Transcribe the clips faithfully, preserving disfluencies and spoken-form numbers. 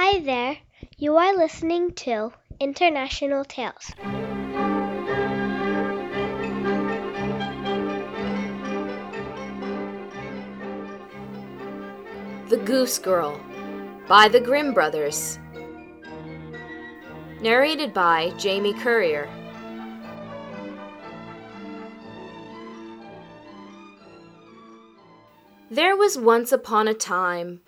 Hi there, you are listening to International Tales. The Goose Girl by the Grimm Brothers. Narrated by Jamie Courier. There was once upon a time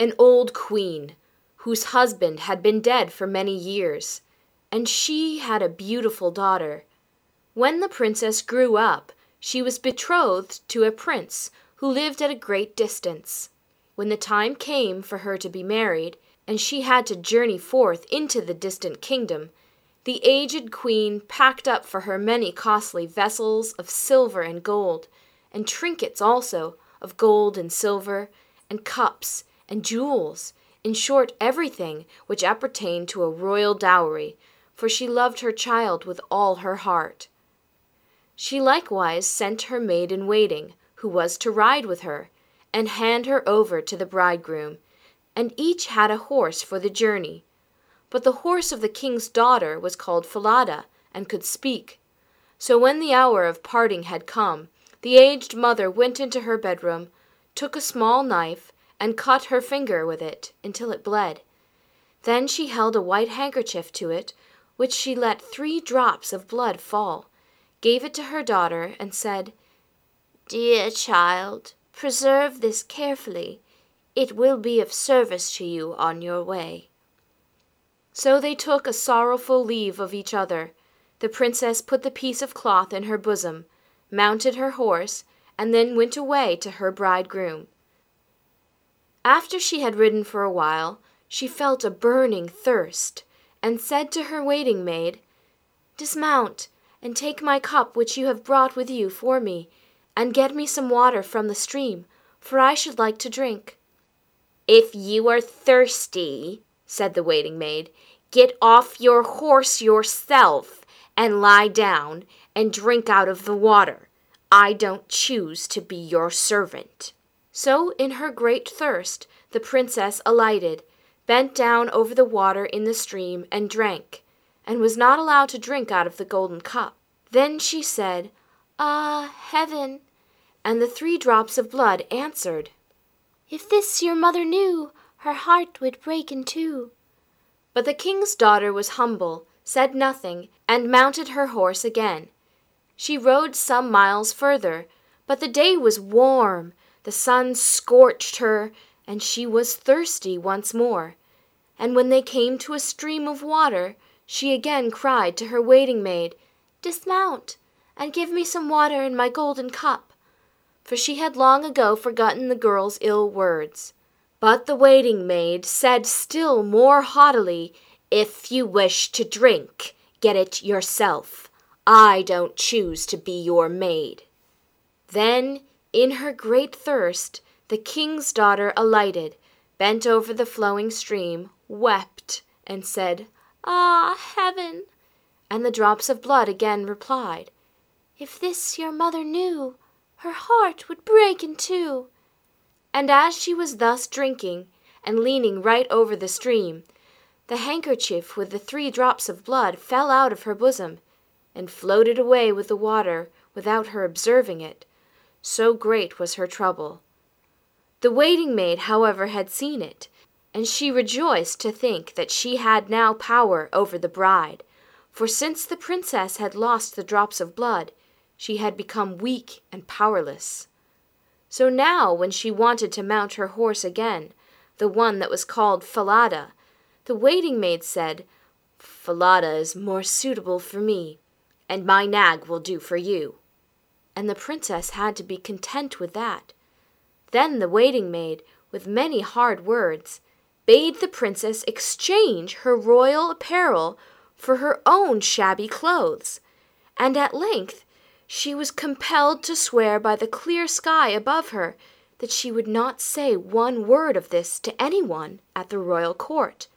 an old queen whose husband had been dead for many years, and she had a beautiful daughter. When the princess grew up, she was betrothed to a prince who lived at a great distance. When the time came for her to be married, and she had to journey forth into the distant kingdom, the aged queen packed up for her many costly vessels of silver and gold, and trinkets also of gold and silver, and cups and jewels, in short, everything which appertained to a royal dowry, for she loved her child with all her heart. She likewise sent her maid-in-waiting, who was to ride with her, and hand her over to the bridegroom, and each had a horse for the journey. But the horse of the king's daughter was called Falada, and could speak. So when the hour of parting had come, the aged mother went into her bedroom, took a small knife, and cut her finger with it until it bled. Then she held a white handkerchief to it, which she let three drops of blood fall, gave it to her daughter, and said, "Dear child, preserve this carefully. It will be of service to you on your way." So they took a sorrowful leave of each other. The princess put the piece of cloth in her bosom, mounted her horse, and then went away to her bridegroom. After she had ridden for a while, she felt a burning thirst, and said to her waiting maid, "Dismount, and take my cup which you have brought with you for me, and get me some water from the stream, for I should like to drink." "If you are thirsty," said the waiting maid, "get off your horse yourself, and lie down, and drink out of the water. I don't choose to be your servant." So, in her great thirst, the princess alighted, bent down over the water in the stream, and drank, and was not allowed to drink out of the golden cup. Then she said, "Ah, heaven!" And the three drops of blood answered, "If this your mother knew, her heart would break in two." But the king's daughter was humble, said nothing, and mounted her horse again. She rode some miles further, but the day was warm, the sun scorched her, and she was thirsty once more. And when they came to a stream of water, she again cried to her waiting maid, "Dismount, and give me some water in my golden cup," for she had long ago forgotten the girl's ill words. But the waiting maid said still more haughtily, "If you wish to drink, get it yourself. I don't choose to be your maid." Then, in her great thirst, the king's daughter alighted, bent over the flowing stream, wept, and said, "Ah, heaven!" And the drops of blood again replied, "If this your mother knew, her heart would break in two." And as she was thus drinking, and leaning right over the stream, the handkerchief with the three drops of blood fell out of her bosom, and floated away with the water without her observing it. So great was her trouble. The waiting maid, however, had seen it, and she rejoiced to think that she had now power over the bride, for since the princess had lost the drops of blood, she had become weak and powerless. So now, when she wanted to mount her horse again, the one that was called Falada, the waiting maid said, "Falada is more suitable for me, and my nag will do for you." And the princess had to be content with that. Then the waiting maid, with many hard words, bade the princess exchange her royal apparel for her own shabby clothes, and at length she was compelled to swear by the clear sky above her that she would not say one word of this to anyone at the royal court.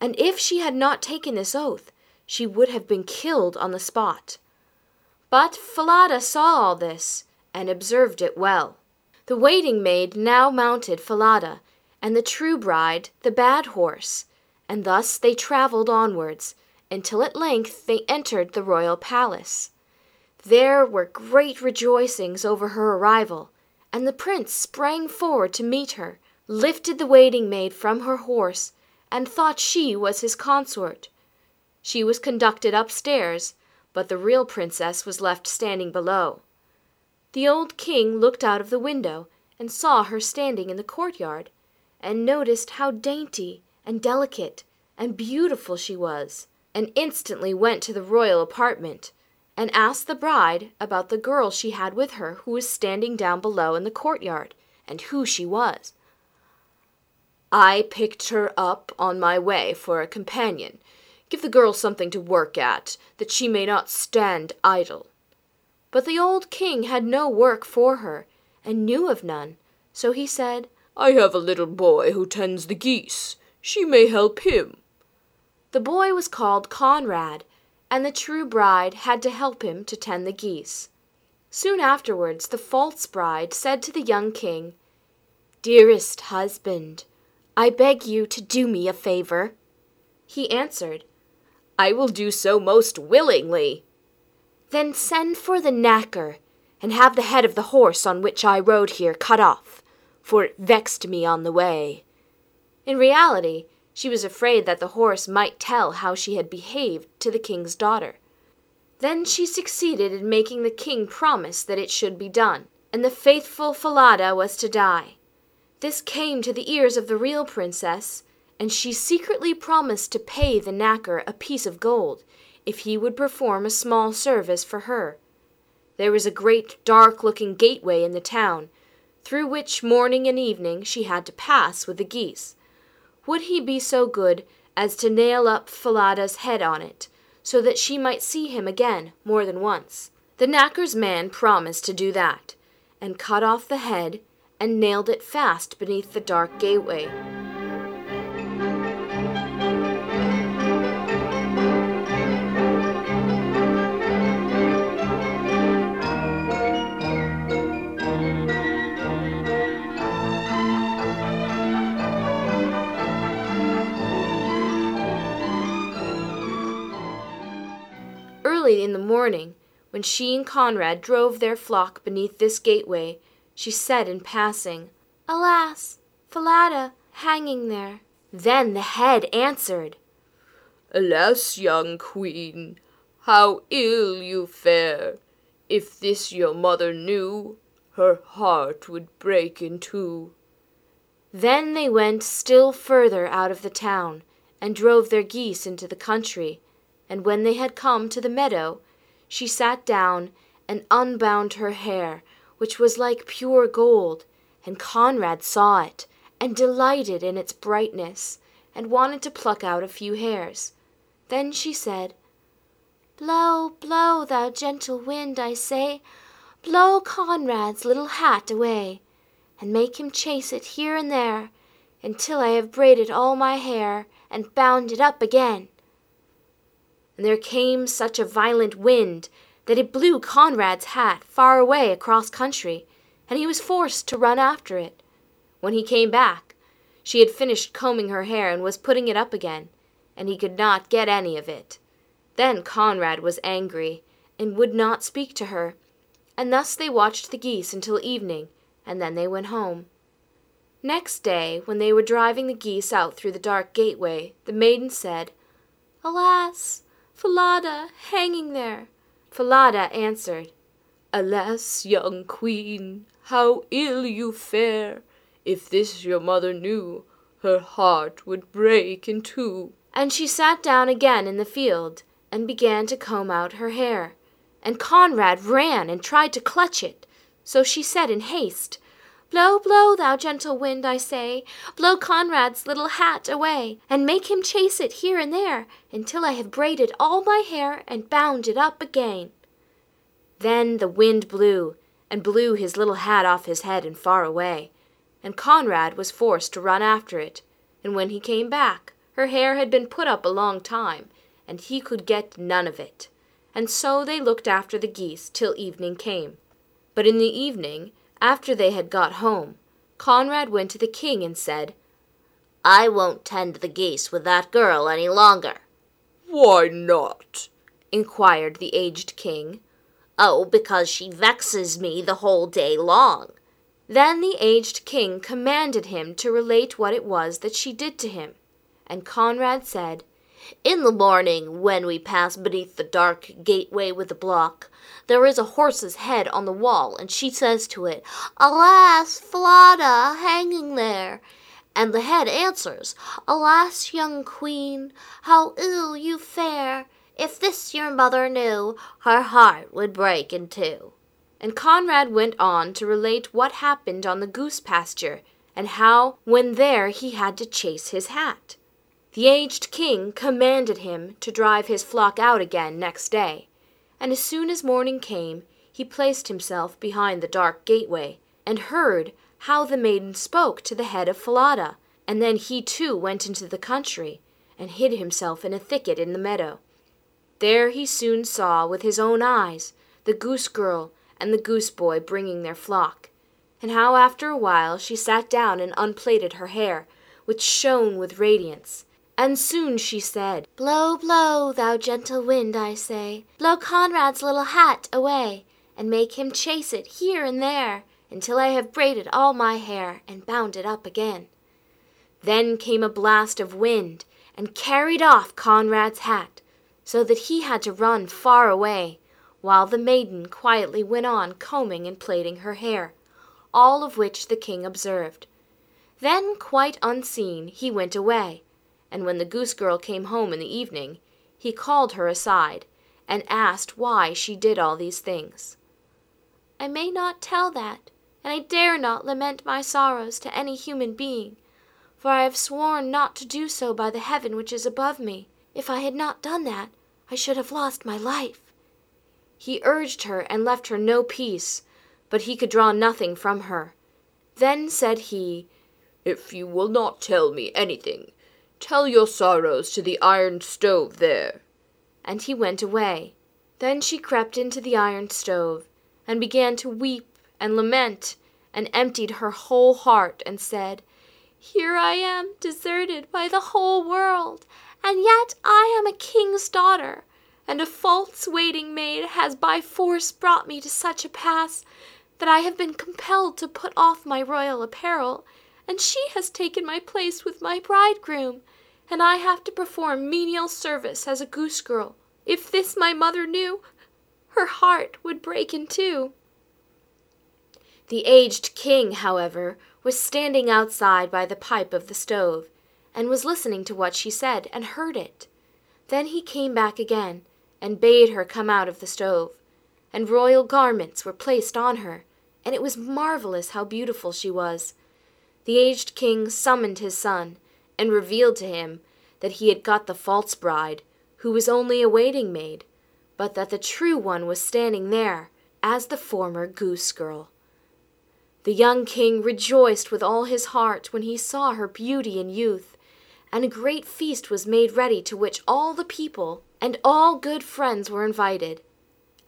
And if she had not taken this oath, she would have been killed on the spot. But Falada saw all this, and observed it well. The waiting maid now mounted Falada, and the true bride the bad horse, and thus they travelled onwards, until at length they entered the royal palace. There were great rejoicings over her arrival, and the prince sprang forward to meet her, lifted the waiting maid from her horse, and thought she was his consort. She was conducted upstairs, but the real princess was left standing below. The old king looked out of the window and saw her standing in the courtyard, and noticed how dainty and delicate and beautiful she was, and instantly went to the royal apartment, and asked the bride about the girl she had with her who was standing down below in the courtyard, and who she was. "I picked her up on my way for a companion. Give the girl something to work at, that she may not stand idle." But the old king had no work for her, and knew of none, so he said, "I have a little boy who tends the geese. She may help him." The boy was called Conrad, and the true bride had to help him to tend the geese. Soon afterwards the false bride said to the young king, "Dearest husband, I beg you to do me a favor." He answered, "I will do so most willingly." "Then send for the knacker, and have the head of the horse on which I rode here cut off, for it vexed me on the way." In reality, she was afraid that the horse might tell how she had behaved to the king's daughter. Then she succeeded in making the king promise that it should be done, and the faithful Falada was to die. This came to the ears of the real princess, and she secretly promised to pay the knacker a piece of gold if he would perform a small service for her. There was a great dark-looking gateway in the town, through which morning and evening she had to pass with the geese. Would he be so good as to nail up Falada's head on it, so that she might see him again more than once? The knacker's man promised to do that, and cut off the head, and nailed it fast beneath the dark gateway. Early in the morning, when she and Conrad drove their flock beneath this gateway, she said in passing, "Alas, Falada, hanging there." Then the head answered, "Alas, young queen, how ill you fare. If this your mother knew, her heart would break in two." Then they went still further out of the town, and drove their geese into the country, and when they had come to the meadow, she sat down and unbound her hair, which was like pure gold, and Conrad saw it, and delighted in its brightness, and wanted to pluck out a few hairs. Then she said, "Blow, blow, thou gentle wind, I say, blow Conrad's little hat away, and make him chase it here and there, until I have braided all my hair, and bound it up again." And there came such a violent wind that it blew Conrad's hat far away across country, and he was forced to run after it. When he came back, she had finished combing her hair and was putting it up again, and he could not get any of it. Then Conrad was angry, and would not speak to her, and thus they watched the geese until evening, and then they went home. Next day, when they were driving the geese out through the dark gateway, the maiden said, "Alas, Falada, hanging there." Falada answered, "Alas, young queen, how ill you fare. If this your mother knew, her heart would break in two." And she sat down again in the field, and began to comb out her hair. And Conrad ran and tried to clutch it, so she said in haste, "Blow, blow, thou gentle wind, I say, blow Conrad's little hat away, and make him chase it here and there, until I have braided all my hair and bound it up again." Then the wind blew, and blew his little hat off his head and far away, and Conrad was forced to run after it, and when he came back, her hair had been put up a long time, and he could get none of it. And so they looked after the geese till evening came. But in the evening, after they had got home, Conrad went to the king and said, I won't tend the geese with that girl any longer." "Why not?" inquired the aged king. "Oh, because she vexes me the whole day long." Then the aged king commanded him to relate what it was that she did to him, and Conrad said, "In the morning, when we pass beneath the dark gateway with the block, there is a horse's head on the wall, and she says to it, 'Alas, Falada, hanging there!' And the head answers, 'Alas, young queen, how ill you fare! If this your mother knew, her heart would break in two.'" And Conrad went on to relate what happened on the goose pasture, and how, when there, he had to chase his hat. The aged king commanded him to drive his flock out again next day, and as soon as morning came, he placed himself behind the dark gateway, and heard how the maiden spoke to the head of Falada, and then he too went into the country, and hid himself in a thicket in the meadow. There he soon saw with his own eyes the goose girl and the goose boy bringing their flock, and how after a while she sat down and unplaited her hair, which shone with radiance. And soon she said, "Blow, blow, thou gentle wind, I say, blow Conrad's little hat away, and make him chase it here and there, until I have braided all my hair and bound it up again." Then came a blast of wind, and carried off Conrad's hat, so that he had to run far away, while the maiden quietly went on combing and plaiting her hair, all of which the king observed. Then, quite unseen, he went away, and when the goose girl came home in the evening, he called her aside, and asked why she did all these things. "I may not tell that, and I dare not lament my sorrows to any human being, for I have sworn not to do so by the heaven which is above me. If I had not done that, I should have lost my life." He urged her and left her no peace, but he could draw nothing from her. Then said he, "If you will not tell me anything, tell your sorrows to the iron stove there." And he went away. Then she crept into the iron stove, and began to weep and lament, and emptied her whole heart, and said, "Here I am, deserted by the whole world, and yet I am a king's daughter, and a false waiting maid has by force brought me to such a pass, that I have been compelled to put off my royal apparel, and she has taken my place with my bridegroom, and I have to perform menial service as a goose girl. If this my mother knew, her heart would break in two." The aged king, however, was standing outside by the pipe of the stove, and was listening to what she said, and heard it. Then he came back again, and bade her come out of the stove, and royal garments were placed on her, and it was marvelous how beautiful she was. The aged king summoned his son, and revealed to him that he had got the false bride, who was only a waiting maid, but that the true one was standing there, as the former goose girl. The young king rejoiced with all his heart when he saw her beauty and youth, and a great feast was made ready, to which all the people and all good friends were invited.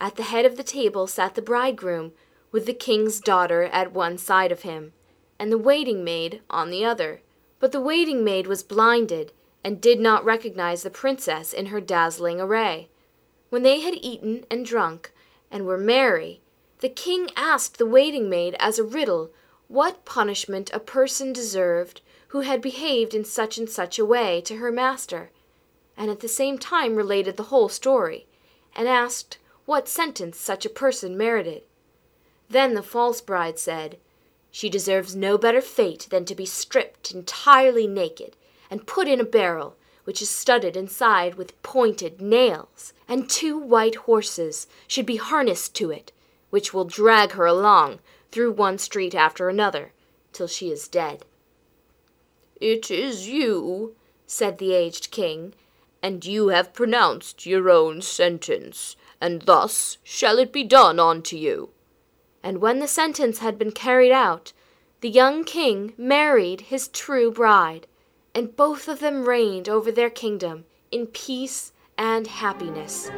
At the head of the table sat the bridegroom, with the king's daughter at one side of him, and the waiting maid on the other. But the waiting maid was blinded, and did not recognize the princess in her dazzling array. When they had eaten and drunk, and were merry, the king asked the waiting maid as a riddle what punishment a person deserved who had behaved in such and such a way to her master, and at the same time related the whole story, and asked what sentence such a person merited. Then the false bride said, "She deserves no better fate than to be stripped entirely naked, and put in a barrel, which is studded inside with pointed nails, and two white horses should be harnessed to it, which will drag her along through one street after another, till she is dead." "It is you," said the aged king, "and you have pronounced your own sentence, and thus shall it be done unto you." And when the sentence had been carried out, the young king married his true bride, and both of them reigned over their kingdom in peace and happiness.